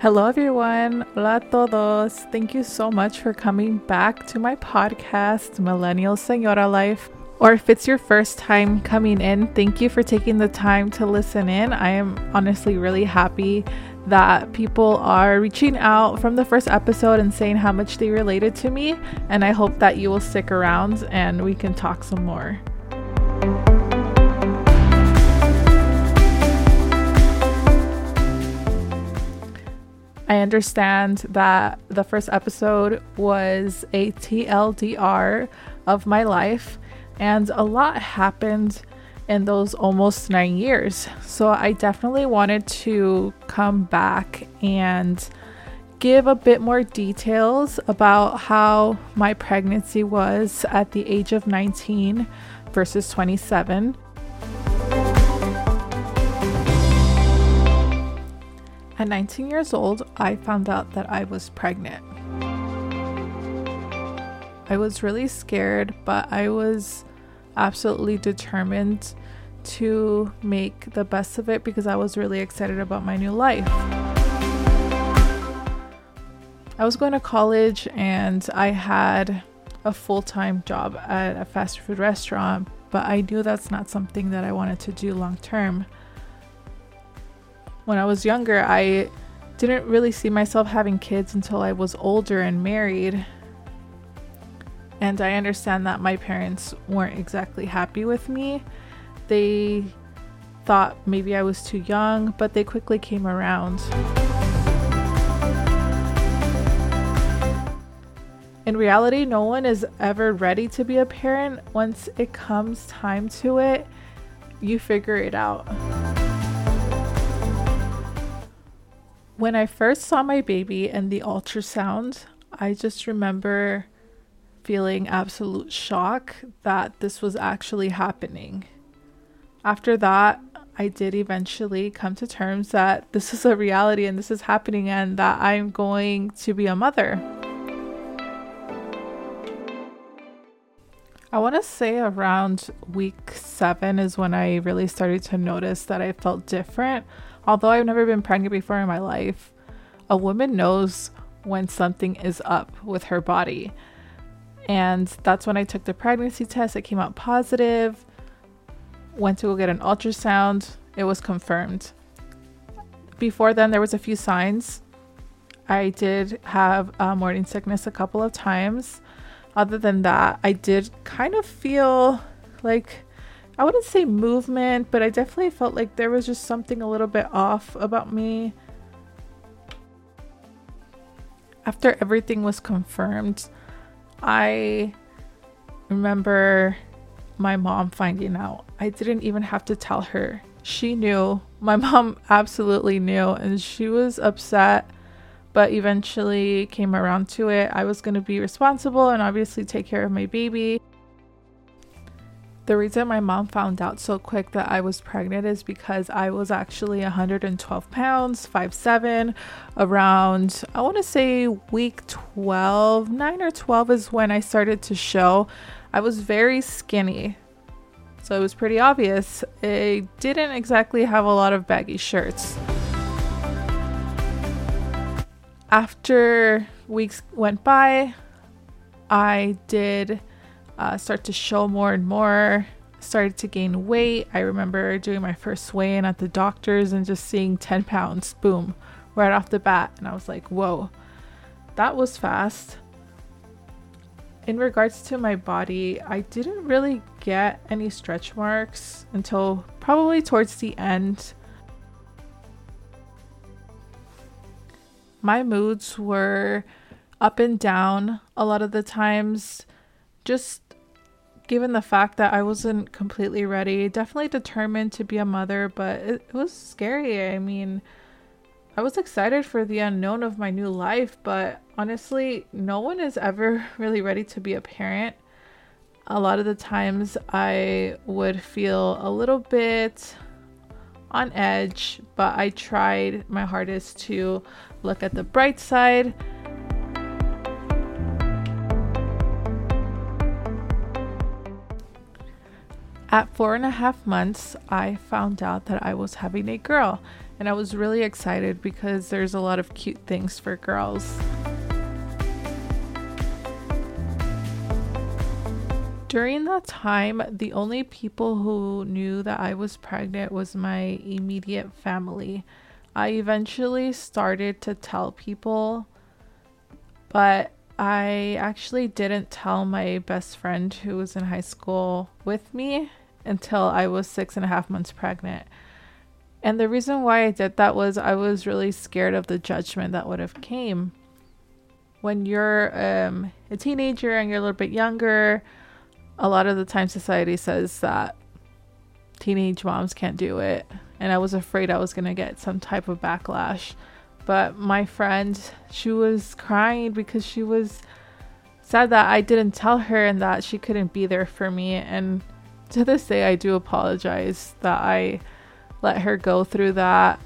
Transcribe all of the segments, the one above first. Hello everyone, hola a todos. Thank you so much for coming back to my podcast, Millennial Señora Life. Or if it's your first time coming in, thank you for taking the time to listen in. I am honestly really happy that people are reaching out from the first episode and saying how much they related to me. And I hope that you will stick around and we can talk some more. I understand that the first episode was a TLDR of my life, and a lot happened in those almost 9 years. So I definitely wanted to come back and give a bit more details about how my pregnancy was at the age of 19 versus 27. At 19 years old, I found out that I was pregnant. I was really scared, but I was absolutely determined to make the best of it because I was really excited about my new life. I was going to college and I had a full-time job at a fast food restaurant, but I knew that's not something that I wanted to do long-term. When I was younger, I didn't really see myself having kids until I was older and married. And I understand that my parents weren't exactly happy with me. They thought maybe I was too young, but they quickly came around. In reality, no one is ever ready to be a parent. Once it comes time to it, you figure it out. When I first saw my baby and the ultrasound, I just remember feeling absolute shock that this was actually happening. After that, I did eventually come to terms that this is a reality and this is happening and that I'm going to be a mother. I want to say around week 7 is when I really started to notice that I felt different. Although I've never been pregnant before in my life, a woman knows when something is up with her body. And that's when I took the pregnancy test. It came out positive. Went to go get an ultrasound. It was confirmed. Before then, there was a few signs. I did have morning sickness a couple of times. Other than that, I did kind of feel like, I wouldn't say movement, but I definitely felt like there was just something a little bit off about me. After everything was confirmed, I remember my mom finding out. I didn't even have to tell her. She knew. My mom absolutely knew, and she was upset, but eventually came around to it. I was going to be responsible and obviously take care of my baby. The reason my mom found out so quick that I was pregnant is because I was actually 112 pounds, 5'7", around, I want to say week 12, 9 or 12 is when I started to show. I was very skinny, so it was pretty obvious. I didn't exactly have a lot of baggy shirts. After weeks went by, I did start to show more and more, started to gain weight. I remember doing my first weigh-in at the doctor's and just seeing 10 pounds, boom, right off the bat. And I was like, whoa, that was fast. In regards to my body, I didn't really get any stretch marks until probably towards the end. My moods were up and down a lot of the times, just given the fact that I wasn't completely ready, definitely determined to be a mother, but it was scary. I mean, I was excited for the unknown of my new life, but honestly, no one is ever really ready to be a parent. A lot of the times I would feel a little bit on edge, but I tried my hardest to look at the bright side. At 4.5 months, I found out that I was having a girl, and I was really excited because there's a lot of cute things for girls. During that time, the only people who knew that I was pregnant was my immediate family. I eventually started to tell people, but I actually didn't tell my best friend who was in high school with me until I was 6.5 months pregnant. And the reason why I did that was I was really scared of the judgment that would have came. When you're a teenager and you're a little bit younger, a lot of the time society says that teenage moms can't do it. And I was afraid I was going to get some type of backlash. But my friend, she was crying because she was sad that I didn't tell her and that she couldn't be there for me. And to this day, I do apologize that I let her go through that,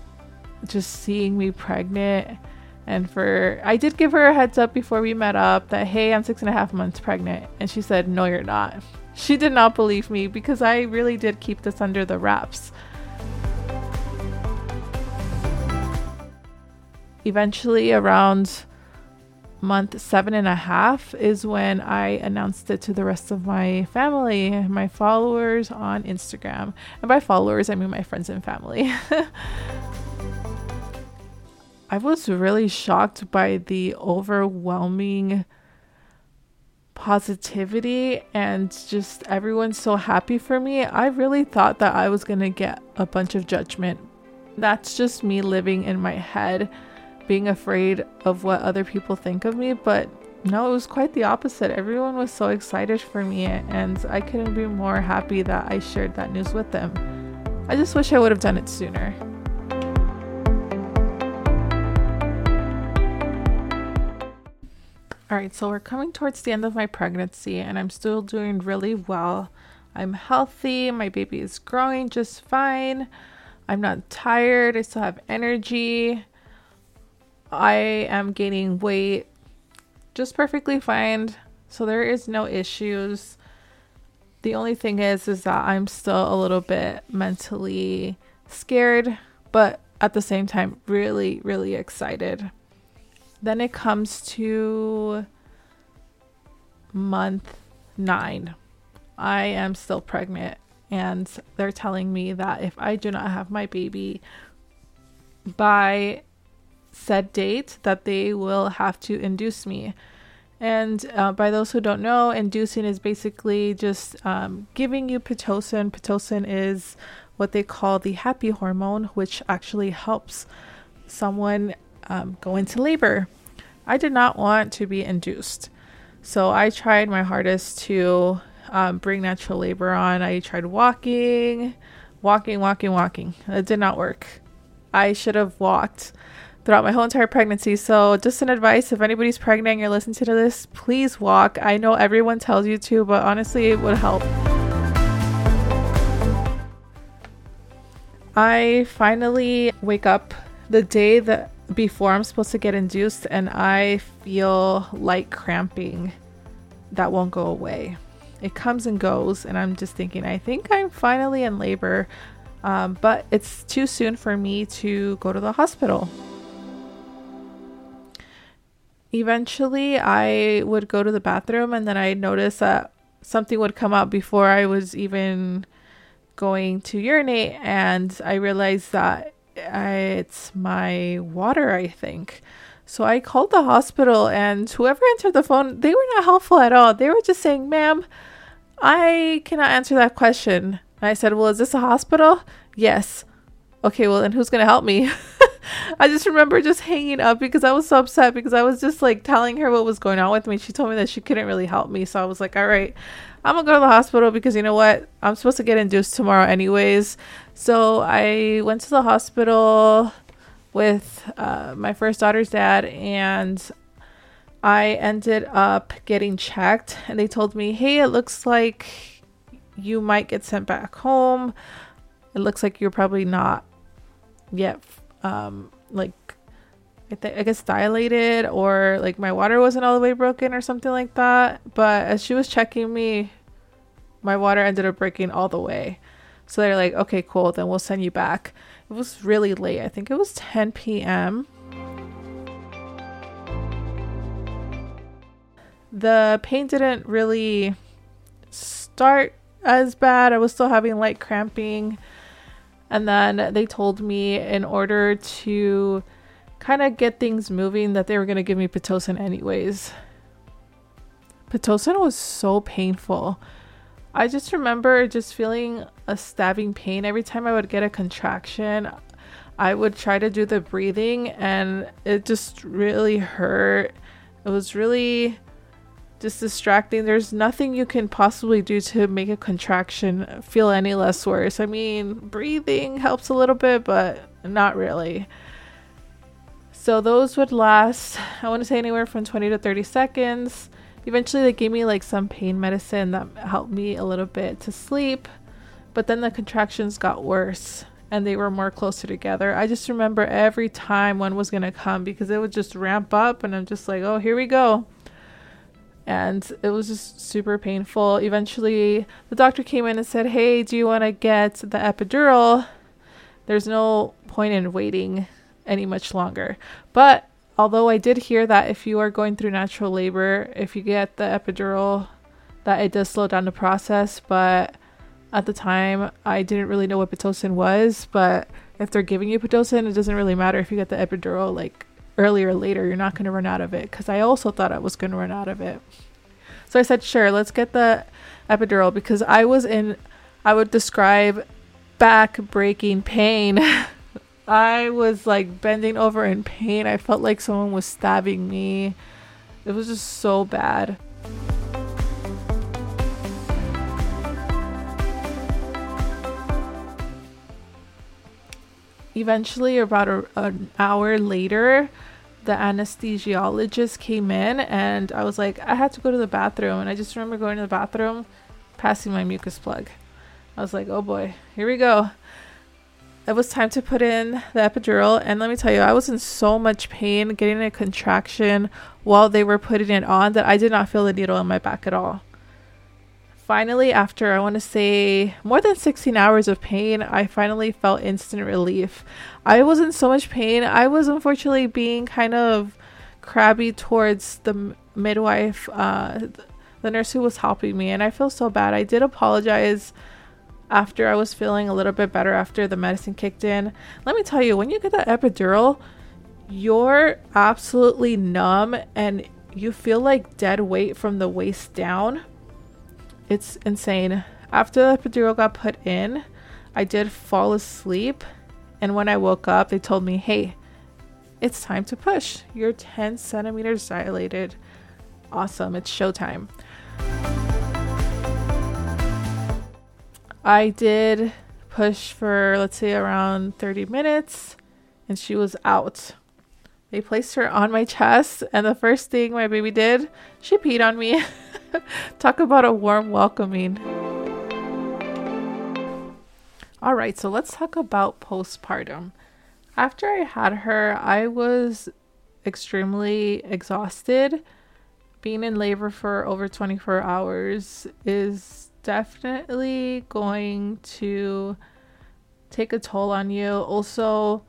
just seeing me pregnant. And I did give her a heads up before we met up that, hey, I'm 6.5 months pregnant. And she said, no, you're not. She did not believe me because I really did keep this under the wraps. Eventually, around month 7.5 is when I announced it to the rest of my family, my followers on Instagram. And by followers, I mean my friends and family. I was really shocked by the overwhelming positivity and just everyone's so happy for me. I really thought that I was going to get a bunch of judgment. That's just me living in my head, being afraid of what other people think of me. But no, it was quite the opposite. Everyone was so excited for me and I couldn't be more happy that I shared that news with them. I just wish I would have done it sooner. All right, so we're coming towards the end of my pregnancy and I'm still doing really well. I'm healthy. My baby is growing just fine. I'm not tired. I still have energy. I am gaining weight just perfectly fine. So there is no issues. The only thing is that I'm still a little bit mentally scared, but at the same time, really, really excited. Then it comes to month 9. I am still pregnant and they're telling me that if I do not have my baby by said date, that they will have to induce me. And by those who don't know, inducing is basically just giving you Pitocin. Pitocin is what they call the happy hormone, which actually helps someone go into labor. I did not want to be induced, so I tried my hardest to bring natural labor on. I tried walking. It did not work. I should have walked throughout my whole entire pregnancy. So just an advice, if anybody's pregnant and you're listening to this, please walk. I know everyone tells you to, but honestly, it would help. I finally wake up the day that before I'm supposed to get induced and I feel light cramping that won't go away. It comes and goes and I'm just thinking, I think I'm finally in labor, but it's too soon for me to go to the hospital. Eventually I would go to the bathroom and then I noticed that something would come out before I was even going to urinate, and I realized that it's my water, I think. So I called the hospital and whoever answered the phone, they were not helpful at all. They were just saying, ma'am, I cannot answer that question. And I said, well, is this a hospital? Yes. Okay, well, then who's going to help me? I just remember just hanging up because I was so upset because I was just like telling her what was going on with me. She told me that she couldn't really help me. So I was like, all right, I'm going to go to the hospital because you know what? I'm supposed to get induced tomorrow anyways. So I went to the hospital with my first daughter's dad and I ended up getting checked and they told me, hey, it looks like you might get sent back home. It looks like you're probably not yet I guess dilated, or like my water wasn't all the way broken or something like that. But as she was checking me, my water ended up breaking all the way. So they're like, okay, cool, then we'll send you back. It was really late. I think it was 10 p.m. The pain didn't really start as bad. I was still having light cramping. And then they told me in order to kind of get things moving that they were going to give me Pitocin anyways. Pitocin was so painful. I just remember just feeling a stabbing pain. Every time I would get a contraction, I would try to do the breathing and it just really hurt. It was really just distracting. There's nothing you can possibly do to make a contraction feel any less worse. I mean, breathing helps a little bit, but not really. So those would last, I want to say, anywhere from 20 to 30 seconds. Eventually they gave me like some pain medicine that helped me a little bit to sleep, but then the contractions got worse and they were more closer together. I just remember every time one was going to come because it would just ramp up and I'm just like, oh, here we go. And it was just super painful. Eventually the doctor came in and said, hey, do you want to get the epidural? There's no point in waiting any much longer. But although I did hear that if you are going through natural labor, if you get the epidural, that it does slow down the process. But at the time, I didn't really know what Pitocin was. But if they're giving you Pitocin, it doesn't really matter if you get the epidural like earlier or later. You're not going to run out of it, because I also thought I was going to run out of it. So I said, sure, let's get the epidural, because I was in, I would describe, back-breaking pain. I was like bending over in pain. I felt like someone was stabbing me. It was just so bad. Eventually, about an hour later, the anesthesiologist came in and I was like, I had to go to the bathroom. And I just remember going to the bathroom, passing my mucus plug. I was like, oh boy, here we go. It was time to put in the epidural, and let me tell you, I was in so much pain getting a contraction while they were putting it on that I did not feel the needle in my back at all. Finally, after I want to say more than 16 hours of pain, I finally felt instant relief. I was in so much pain. I was unfortunately being kind of crabby towards the midwife, the nurse who was helping me, and I feel so bad. I did apologize after I was feeling a little bit better after the medicine kicked in. Let me tell you, when you get that epidural, you're absolutely numb and you feel like dead weight from the waist down. It's insane. After the epidural got put in, I did fall asleep. And when I woke up, they told me, hey, it's time to push. You're 10 centimeters dilated. Awesome. It's showtime. I did push for, let's say, around 30 minutes, and she was out. They placed her on my chest, and the first thing my baby did, she peed on me. Talk about a warm welcoming. All right, so let's talk about postpartum. After I had her, I was extremely exhausted. Being in labor for over 24 hours is definitely going to take a toll on you. Also,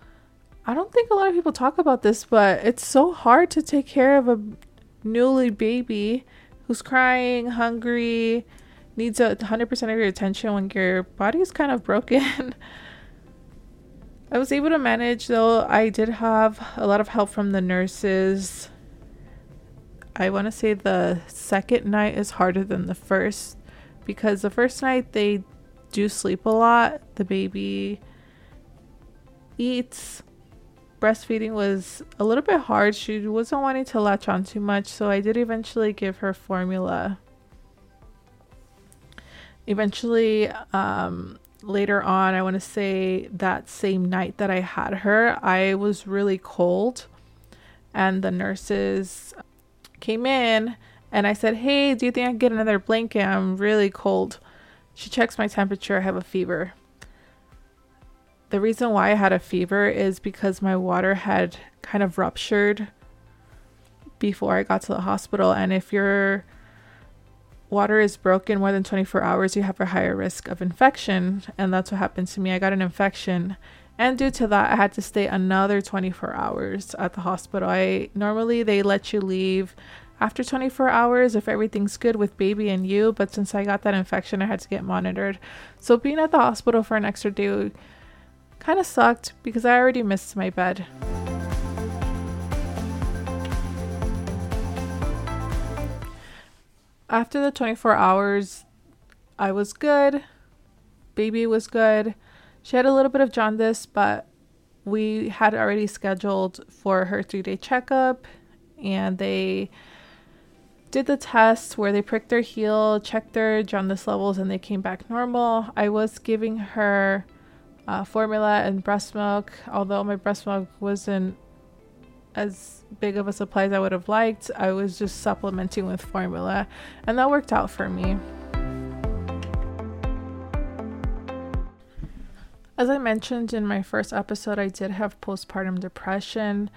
I don't think a lot of people talk about this, but it's so hard to take care of a newly baby who's crying, hungry, needs 100% of your attention when your body's kind of broken. I was able to manage, though. I did have a lot of help from the nurses. I want to say the second night is harder than the first, because the first night they do sleep a lot. The baby eats. Breastfeeding was a little bit hard. She wasn't wanting to latch on too much, so I did eventually give her formula. Eventually, later on, I want to say that same night that I had her, I was really cold, and the nurses came in. And I said, hey, do you think I can get another blanket? I'm really cold. She checks my temperature. I have a fever. The reason why I had a fever is because my water had kind of ruptured before I got to the hospital. And if your water is broken more than 24 hours, you have a higher risk of infection. And that's what happened to me. I got an infection. And due to that, I had to stay another 24 hours at the hospital. Normally, they let you leave after 24 hours if everything's good with baby and you. But since I got that infection, I had to get monitored. So being at the hospital for an extra day kind of sucked because I already missed my bed. After the 24 hours, I was good. Baby was good. She had a little bit of jaundice, but we had already scheduled for her 3-day checkup, and they did the test where they pricked her heel, checked her jaundice levels, and they came back normal. I was giving her formula and breast milk, although my breast milk wasn't as big of a supply as I would have liked. I was just supplementing with formula, and that worked out for me. As I mentioned in my first episode, I did have postpartum depression.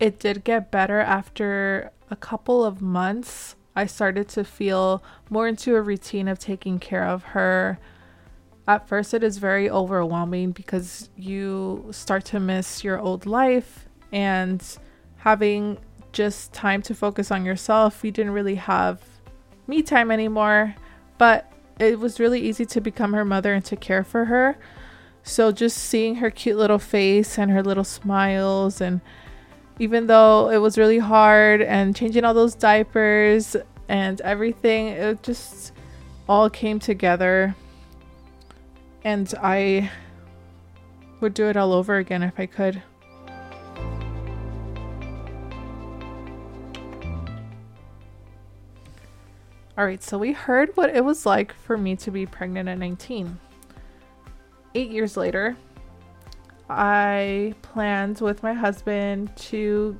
It did get better after a couple of months. I started to feel more into a routine of taking care of her. At first, it is very overwhelming because you start to miss your old life, and having just time to focus on yourself, you didn't really have me time anymore, but it was really easy to become her mother and to care for her. So just seeing her cute little face and her little smiles, and even though it was really hard and changing all those diapers and everything, it just all came together. And I would do it all over again if I could. All right, so we heard what it was like for me to be pregnant at 19. 8 years later, I planned with my husband to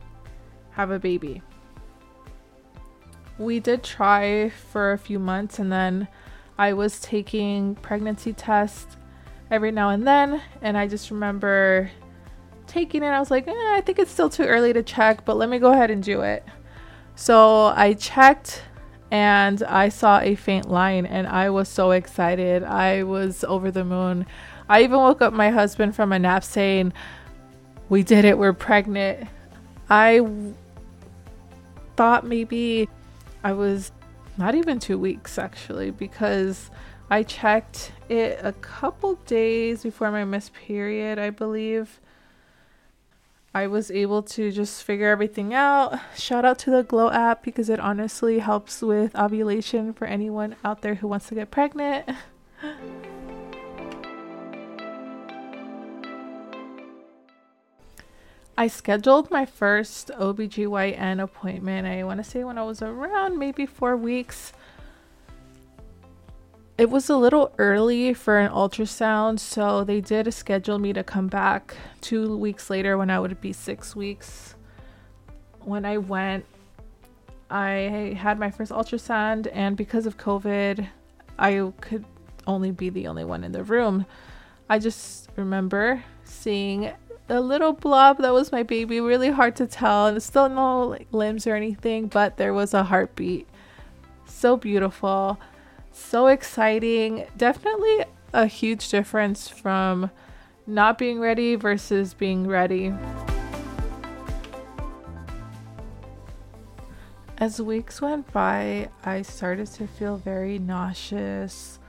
have a baby. We did try for a few months, and then I was taking pregnancy tests every now and then, and I just remember taking it. I was like, I think it's still too early to check, but let me go ahead and do it. So I checked, and I saw a faint line, and I was so excited. I was over the moon. I even woke up my husband from a nap saying, "We did it, we're pregnant." I thought maybe I was not even 2 weeks, actually, because I checked it a couple days before my missed period, I believe. I was able to just figure everything out. Shout out to the Glow app because it honestly helps with ovulation for anyone out there who wants to get pregnant. I scheduled my first OBGYN appointment, I want to say when I was around maybe 4 weeks. It was a little early for an ultrasound, so they did schedule me to come back 2 weeks later when I would be 6 weeks. When I went, I had my first ultrasound, and because of COVID, I could only be the only one in the room. I just remember seeing a little blob that was my baby, really hard to tell, and still no limbs or anything, but there was a heartbeat. So beautiful, so exciting. Definitely a huge difference from not being ready versus being ready. As weeks went by, I started to feel very nauseous.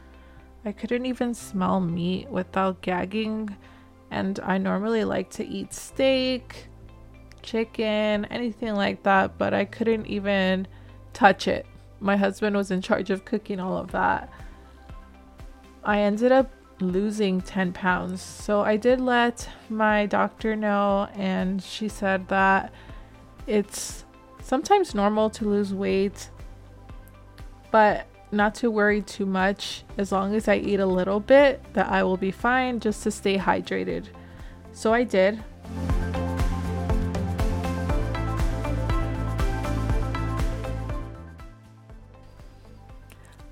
I couldn't even smell meat without gagging. And I normally like to eat steak, chicken, anything like that, but I couldn't even touch it. My husband was in charge of cooking all of that. I ended up losing 10 pounds. So I did let my doctor know, and she said that it's sometimes normal to lose weight, but not to worry too much. As long as I eat a little bit, that I will be fine, just to stay hydrated. So I did.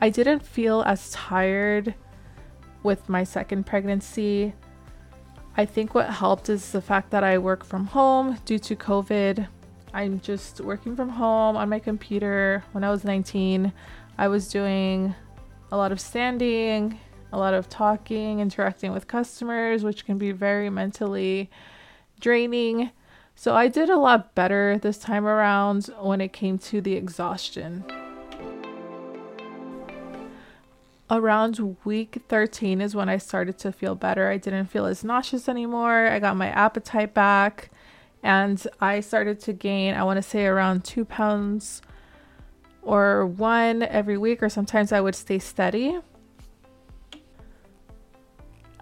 I didn't feel as tired with my second pregnancy. I think what helped is the fact that I work from home due to COVID. I'm just working from home on my computer. When I was 19, I was doing a lot of standing, a lot of talking, interacting with customers, which can be very mentally draining. So I did a lot better this time around when it came to the exhaustion. Around week 13 is when I started to feel better. I didn't feel as nauseous anymore. I got my appetite back and I started to gain, I want to say around 2 pounds or one every week, or sometimes I would stay steady.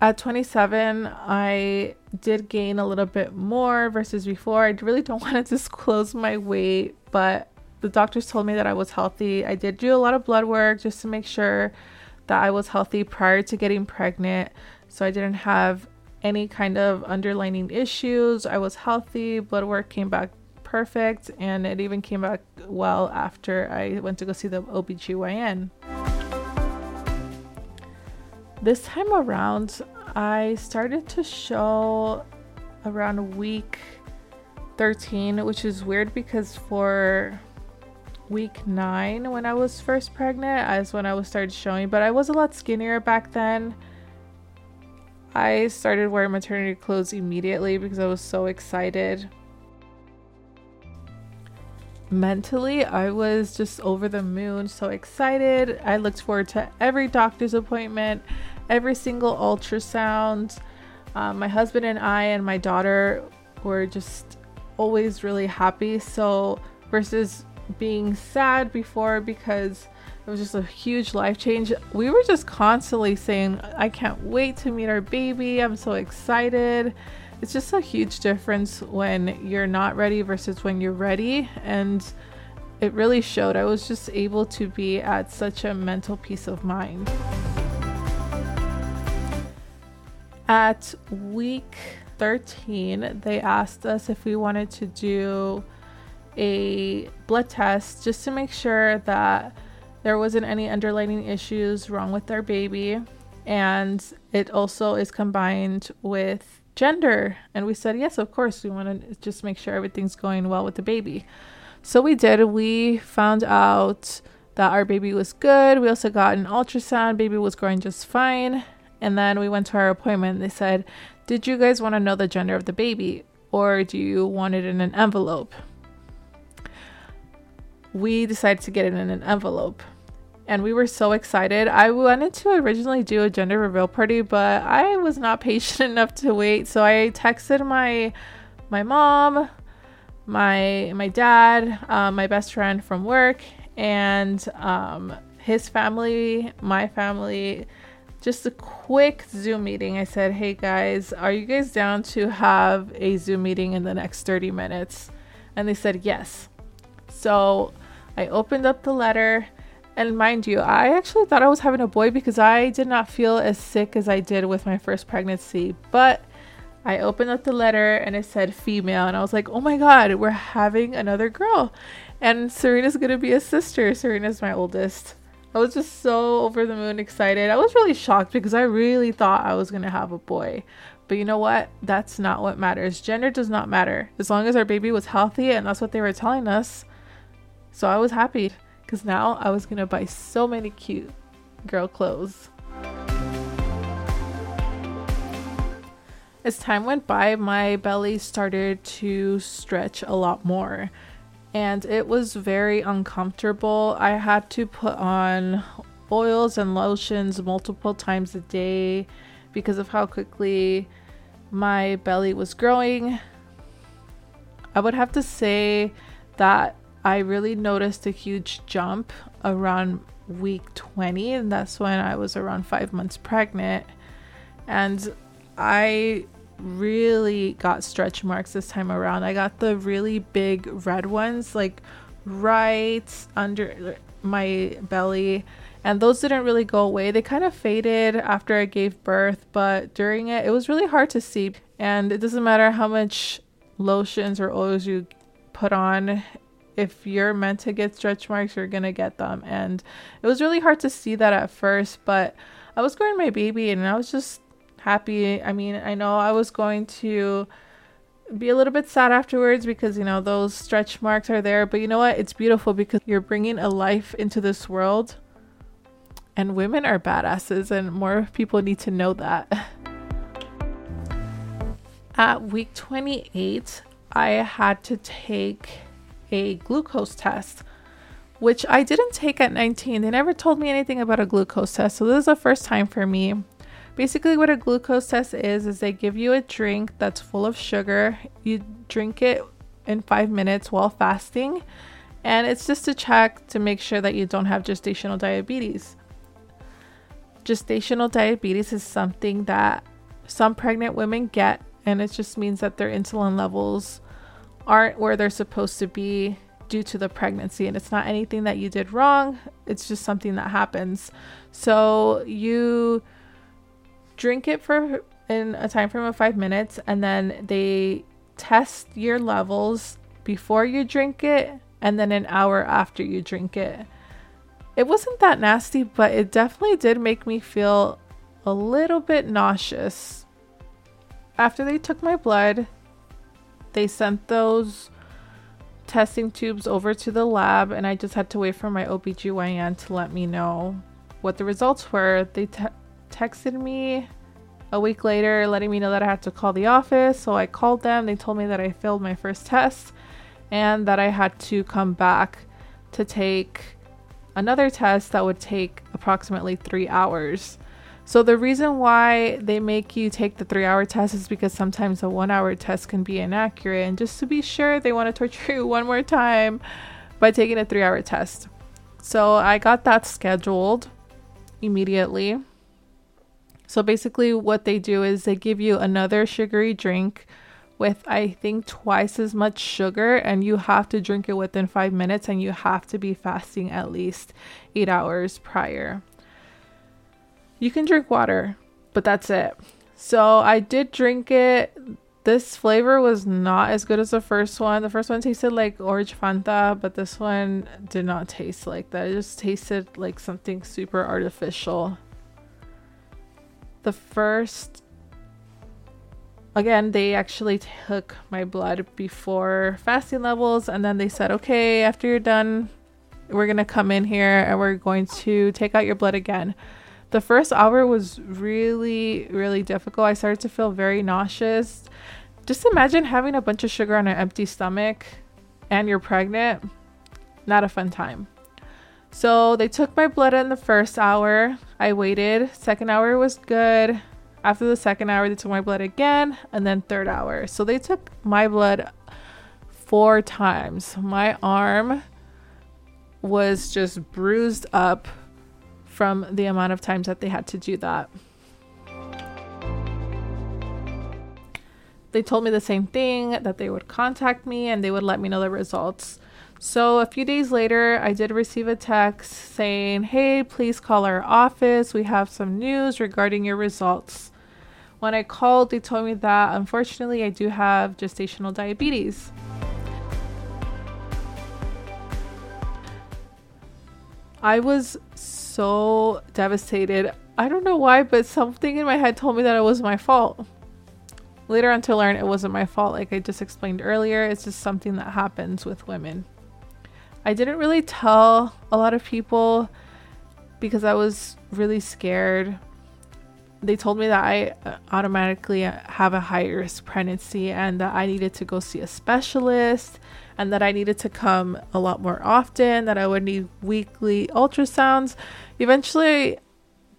At 27, I did gain a little bit more versus before. I really don't want to disclose my weight, but the doctors told me that I was healthy. I did do a lot of blood work just to make sure that I was healthy prior to getting pregnant. So I didn't have any kind of underlying issues. I was healthy. Blood work came back perfect, and it even came back well after I went to go see the OBGYN. This time around, I started to show around week 13, which is weird because for week 9, when I was first pregnant, is when I was started showing, but I was a lot skinnier back then. I started wearing maternity clothes immediately because I was so excited. Mentally, I was just over the moon, so excited. I looked forward to every doctor's appointment, every single ultrasound. My husband and I and my daughter were just always really happy. So versus being sad before because it was just a huge life change, we were just constantly saying, I can't wait to meet our baby. I'm so excited. It's just a huge difference when you're not ready versus when you're ready. And it really showed. I was just able to be at such a mental peace of mind. At week 13, they asked us if we wanted to do a blood test just to make sure that there wasn't any underlying issues wrong with our baby. And it also is combined with gender, and we said yes, of course, we want to just make sure everything's going well with the baby. So we did. We found out that our baby was good. We also got an ultrasound. Baby was growing just fine. And then we went to our appointment. They said, did you guys want to know the gender of the baby, or do you want it in an envelope? We decided to get it in an envelope. And we were so excited. I wanted to originally do a gender reveal party, but I was not patient enough to wait. So I texted my mom, my dad, my best friend from work, and his family, my family, just a quick Zoom meeting. I said, hey guys, are you guys down to have a Zoom meeting in the next 30 minutes? And they said yes. So I opened up the letter. And mind you, I actually thought I was having a boy because I did not feel as sick as I did with my first pregnancy. But I opened up the letter and it said female. And I was like, oh my God, we're having another girl. And Serena's going to be a sister. Serena's my oldest. I was just so over the moon excited. I was really shocked because I really thought I was going to have a boy. But you know what? That's not what matters. Gender does not matter. As long as our baby was healthy, and that's what they were telling us. So I was happy. Because now I was going to buy so many cute girl clothes. As time went by, my belly started to stretch a lot more. And it was very uncomfortable. I had to put on oils and lotions multiple times a day because of how quickly my belly was growing. I would have to say that I really noticed a huge jump around week 20, and that's when I was around 5 months pregnant. And I really got stretch marks this time around. I got the really big red ones, like right under my belly, and those didn't really go away. They kind of faded after I gave birth, but during it was really hard to see. And it doesn't matter how much lotions or oils you put on, if you're meant to get stretch marks, you're gonna get them. And it was really hard to see that at first, but I was growing my baby and I was just happy. I mean, I know I was going to be a little bit sad afterwards because, you know, those stretch marks are there, but you know what? It's beautiful because you're bringing a life into this world And women are badasses, and more people need to know that. At week 28, I had to take a glucose test, which I didn't take at 19. They never told me anything about a glucose test, so this is the first time for me. Basically, what a glucose test is they give you a drink that's full of sugar. You drink it in 5 minutes while fasting, and it's just to check to make sure that you don't have gestational diabetes. Gestational diabetes is something that some pregnant women get, and it just means that their insulin levels aren't where they're supposed to be due to the pregnancy, and it's not anything that you did wrong. It's just something that happens. So you drink it for in a time frame of 5 minutes, and then they test your levels before you drink it, and then an hour after you drink it. It wasn't that nasty, but it definitely did make me feel a little bit nauseous. After they took my blood, they sent those testing tubes over to the lab, and I just had to wait for my OBGYN to let me know what the results were. They texted me a week later letting me know that I had to call the office, so I called them. They told me that I failed my first test and that I had to come back to take another test that would take approximately 3 hours. So the reason why they make you take the 3-hour test is because sometimes a 1-hour test can be inaccurate, and just to be sure, they want to torture you one more time by taking a 3-hour test. So I got that scheduled immediately. So basically what they do is they give you another sugary drink with, I think, twice as much sugar, and you have to drink it within 5 minutes, and you have to be fasting at least 8 hours prior. You can drink water, but that's it. So I did drink it. This flavor was not as good as the first one. The first one tasted like orange Fanta, but this one did not taste like that. It just tasted like something super artificial. Again, they actually took my blood before fasting levels, and then they said, okay, after you're done, we're going to come in here and we're going to take out your blood again. The first hour was really, really difficult. I started to feel very nauseous. Just imagine having a bunch of sugar on an empty stomach and you're pregnant. Not a fun time. So they took my blood in the first hour. I waited. Second hour was good. After the second hour, they took my blood again, and then third hour. So they took my blood 4 times. My arm was just bruised up from the amount of times that they had to do that. They told me the same thing, that they would contact me and they would let me know the results. So a few days later, I did receive a text saying, hey, please call our office. We have some news regarding your results. When I called, they told me that unfortunately I do have gestational diabetes. I was so devastated. I don't know why, but something in my head told me that it was my fault. Later on to learn it wasn't my fault. Like I just explained earlier, it's just something that happens with women. I didn't really tell a lot of people because I was really scared. They told me that I automatically have a high risk pregnancy, and that I needed to go see a specialist, and that I needed to come a lot more often, that I would need weekly ultrasounds. Eventually,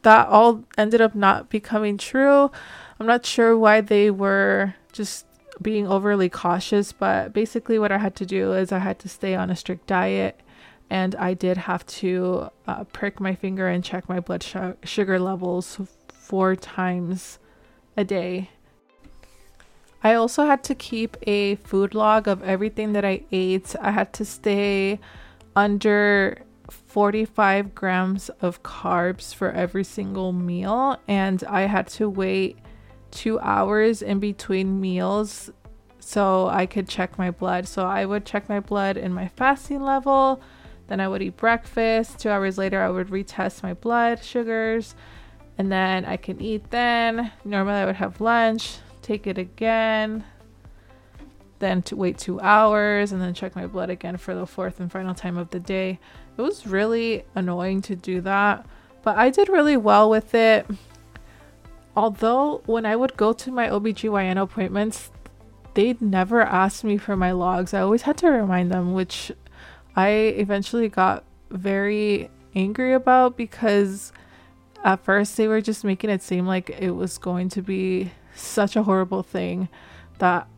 that all ended up not becoming true. I'm not sure why they were just being overly cautious, but basically what I had to do is I had to stay on a strict diet, and I did have to prick my finger and check my blood sugar levels 4 times a day. I also had to keep a food log of everything that I ate. I had to stay under 45 grams of carbs for every single meal, and I had to wait 2 hours in between meals so I could check my blood. So I would check my blood in my fasting level, then I would eat breakfast. 2 hours later, I would retest my blood sugars, and then I can eat then. Normally I would have lunch, take it again, then to wait 2 hours, and then check my blood again for the fourth and final time of the day. It was really annoying to do that. But I did really well with it. Although when I would go to my OBGYN appointments, they'd never asked me for my logs. I always had to remind them, which I eventually got very angry about, because at first they were just making it seem like it was going to be such a horrible thing that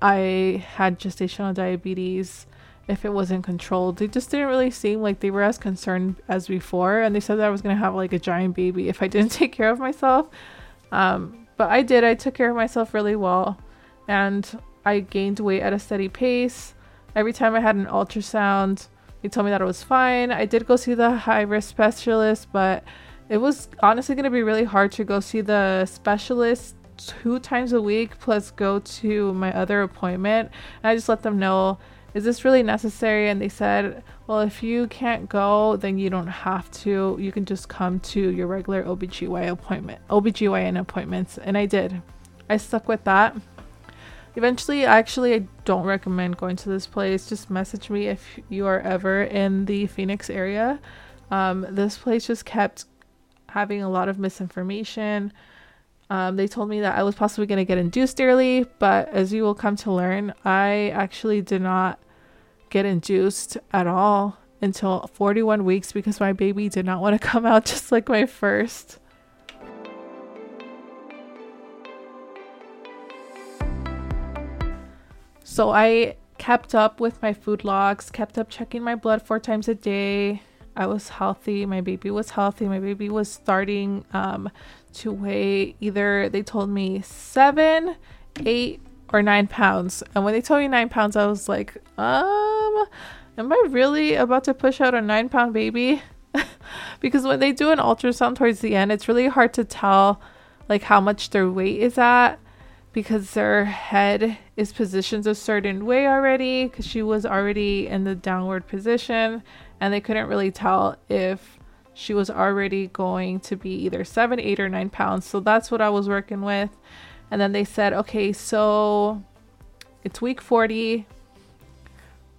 I had gestational diabetes if it wasn't controlled. They just didn't really seem like they were as concerned as before, and they said that I was going to have like a giant baby if I didn't take care of myself. But I did. I took care of myself really well, and I gained weight at a steady pace. Every time I had an ultrasound, they told me that it was fine. I did go see the high-risk specialist, but it was honestly going to be really hard to go see the specialist 2 times a week plus go to my other appointment. And I just let them know, is this really necessary? And they said, well, if you can't go, then you don't have to. You can just come to your regular OBGYN appointments. And I did. I stuck with that. Eventually, actually, I don't recommend going to this place. Just message me if you are ever in the Phoenix area. This place just kept having a lot of misinformation. They told me that I was possibly going to get induced early, but as you will come to learn, I actually did not get induced at all until 41 weeks because my baby did not want to come out, just like my first. So I kept up with my food logs, kept up checking my blood 4 times a day. I was healthy. My baby was healthy. My baby was starting to weigh either, they told me 7, 8, or 9 pounds. And when they told me 9 pounds, I was like, am I really about to push out a 9-pound baby? Because when they do an ultrasound towards the end, it's really hard to tell like how much their weight is at, because their head is positioned a certain way already, because she was already in the downward position. And they couldn't really tell if she was already going to be either 7, 8, or 9 pounds. So that's what I was working with. And then they said, okay, so it's week 40.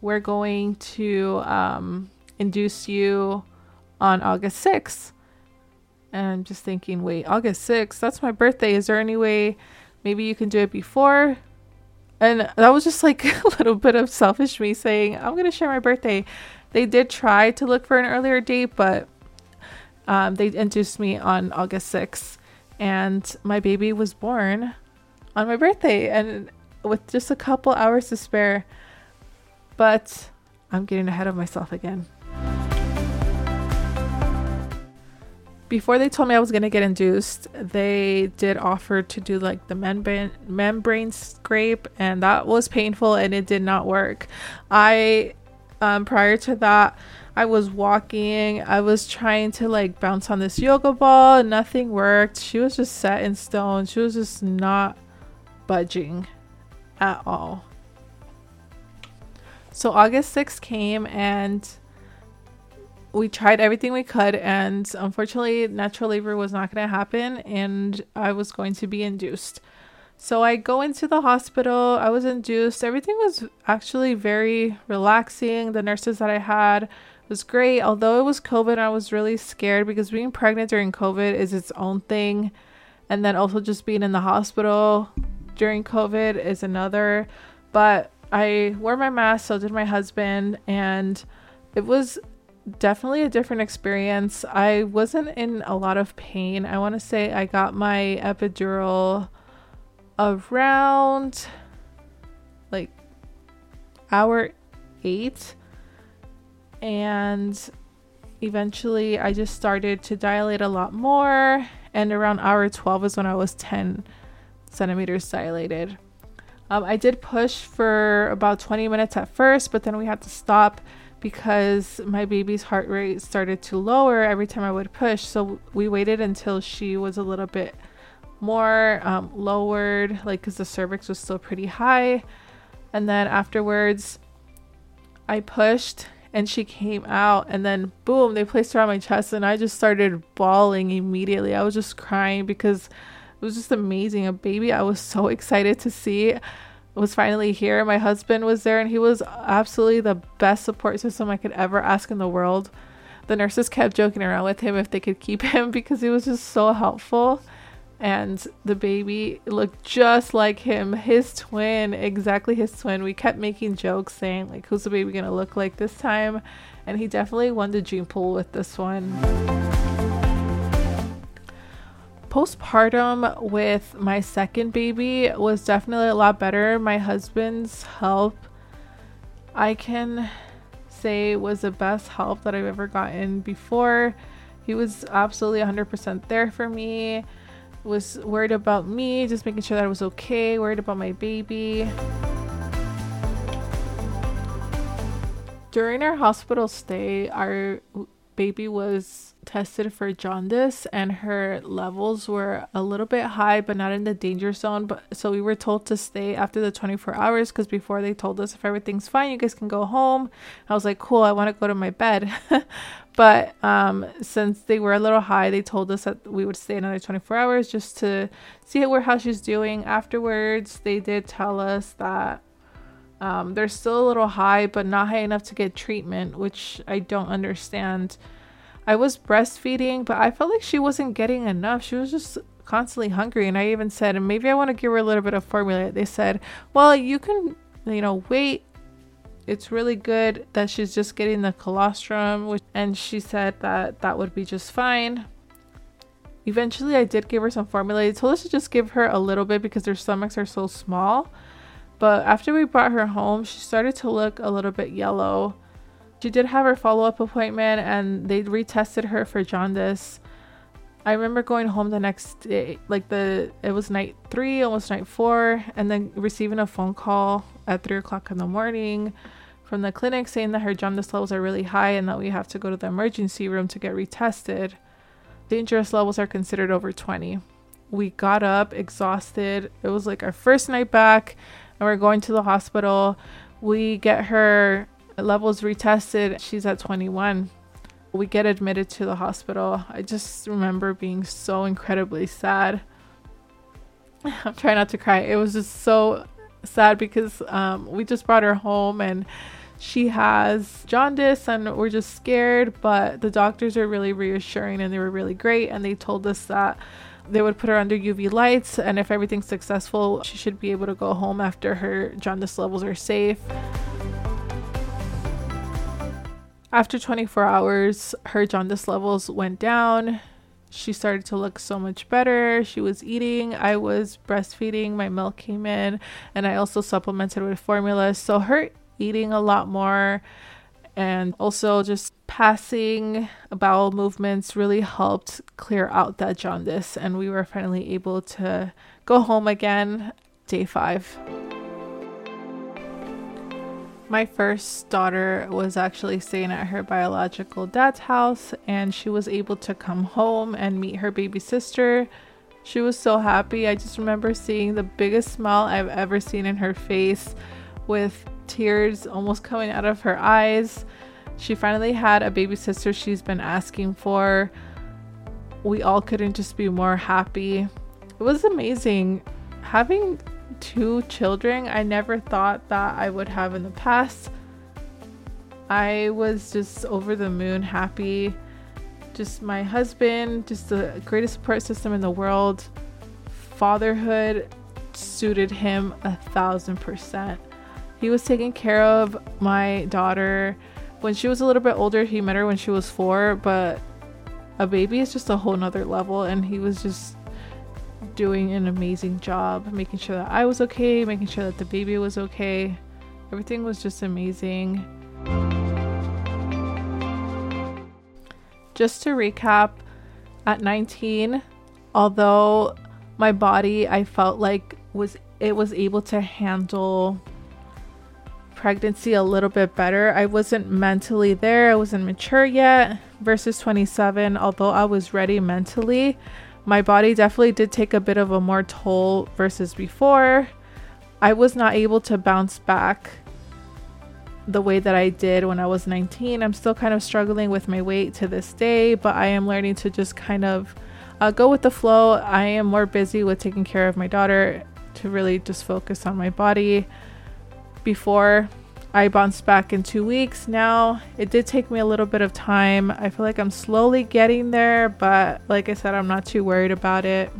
We're going to induce you on August 6th. And I'm just thinking, wait, August 6th? That's my birthday. Is there any way maybe you can do it before? And that was just like a little bit of selfish me saying, I'm going to share my birthday. They did try to look for an earlier date, but they induced me on August 6th. And my baby was born on my birthday and with just a couple hours to spare. But I'm getting ahead of myself again. Before they told me I was going to get induced, they did offer to do like the membrane scrape, and that was painful and it did not work. Prior to that, I was walking. I was trying to like bounce on this yoga ball. Nothing worked. She was just set in stone. She was just not budging at all. So August 6th came and we tried everything we could. And unfortunately, natural labor was not going to happen. And I was going to be induced. So I go into the hospital, I was induced, everything was actually very relaxing. The nurses that I had was great, although it was COVID, I was really scared because being pregnant during COVID is its own thing. And then also just being in the hospital during COVID is another. But I wore my mask, so did my husband, and it was definitely a different experience. I wasn't in a lot of pain. I want to say I got my epidural around like hour 8, and eventually I just started to dilate a lot more, and around hour 12 is when I was 10 centimeters dilated. I did push for about 20 minutes at first, but then we had to stop because my baby's heart rate started to lower every time I would push. So we waited until she was a little bit more lowered, like because the cervix was still pretty high. And then afterwards I pushed and she came out, and then boom, they placed her on my chest, and I just started bawling immediately. I was just crying because it was just amazing. A baby I was so excited to see was finally here. My husband was there, and he was absolutely the best support system I could ever ask in the world. the nurses kept joking around with him if they could keep him because he was just so helpful. And the baby looked just like him, his twin, exactly his twin. We kept making jokes saying, like, who's the baby gonna look like this time? And he definitely won the gene pool with this one. Postpartum with my second baby was definitely a lot better. My husband's help, I can say, was the best help that I've ever gotten before. He was absolutely 100% there for me, was worried about me, just making sure that I was okay, worried about my baby. During our hospital stay, our baby was tested for jaundice and her levels were a little bit high, but not in the danger zone. But so we were told to stay after the 24 hours because before they told us, if everything's fine, you guys can go home. I was like, cool, I want to go to my bed. But since they were a little high, they told us that we would stay another 24 hours just to see how she's doing. Afterwards, they did tell us that they're still a little high, but not high enough to get treatment, which I don't understand. I was breastfeeding, but I felt like she wasn't getting enough. She was just constantly hungry. And I even said, maybe I want to give her a little bit of formula. They said, well, you can, wait. It's really good that she's just getting the colostrum, and she said that would be just fine. Eventually, I did give her some formula. They told us to just give her a little bit because their stomachs are so small. But after we brought her home, she started to look a little bit yellow. She did have her follow-up appointment, and they retested her for jaundice. I remember going home the next day, it was night 3, almost night 4, and then receiving a phone call at 3 o'clock in the morning from the clinic saying that her jaundice levels are really high and that we have to go to the emergency room to get retested. Dangerous levels are considered over 20. We got up exhausted. It was like our first night back, and we're going to the hospital. We get her levels retested. She's at 21. We get admitted to the hospital. I just remember being so incredibly sad. I'm trying not to cry. It was just so sad because we just brought her home and she has jaundice and we're just scared, but the doctors are really reassuring and they were really great, and they told us that they would put her under UV lights, and if everything's successful, she should be able to go home after her jaundice levels are safe. After 24 hours, her jaundice levels went down. She started to look so much better. She was eating. I was breastfeeding. My milk came in, and I also supplemented with formula. So her eating a lot more and also just passing bowel movements really helped clear out that jaundice. And we were finally able to go home again, day 5. My first daughter was actually staying at her biological dad's house, and she was able to come home and meet her baby sister. She was so happy. I just remember seeing the biggest smile I've ever seen in her face, with tears almost coming out of her eyes. She finally had a baby sister she's been asking for. We all couldn't just be more happy. It was amazing. Having 2 children, I never thought that I would have in the past. I was just over the moon happy. Just my husband, just the greatest support system in the world. Fatherhood suited him 1,000%. He was taking care of my daughter. When she was a little bit older, he met her when she was 4, but a baby is just a whole nother level, and he was just doing an amazing job, making sure that I was okay, making sure that the baby was okay. Everything was just amazing. Just to recap, at 19, although my body, I felt like it was able to handle pregnancy a little bit better, I wasn't mentally there, I wasn't mature yet, versus 27, although I was ready mentally. My body definitely did take a bit of a more toll versus before. I was not able to bounce back the way that I did when I was 19. I'm still kind of struggling with my weight to this day, but I am learning to just kind of go with the flow. I am more busy with taking care of my daughter to really just focus on my body. Before, I bounced back in 2 weeks. Now, it did take me a little bit of time. I feel like I'm slowly getting there, but like I said, I'm not too worried about it.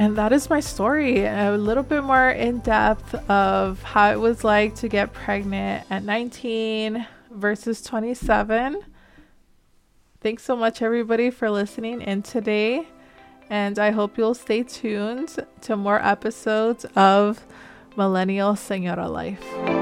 And that is my story, a little bit more in depth of how it was like to get pregnant at 19 versus 27. Thanks so much, everybody, for listening in today. And I hope you'll stay tuned to more episodes of Millennial Señora Life.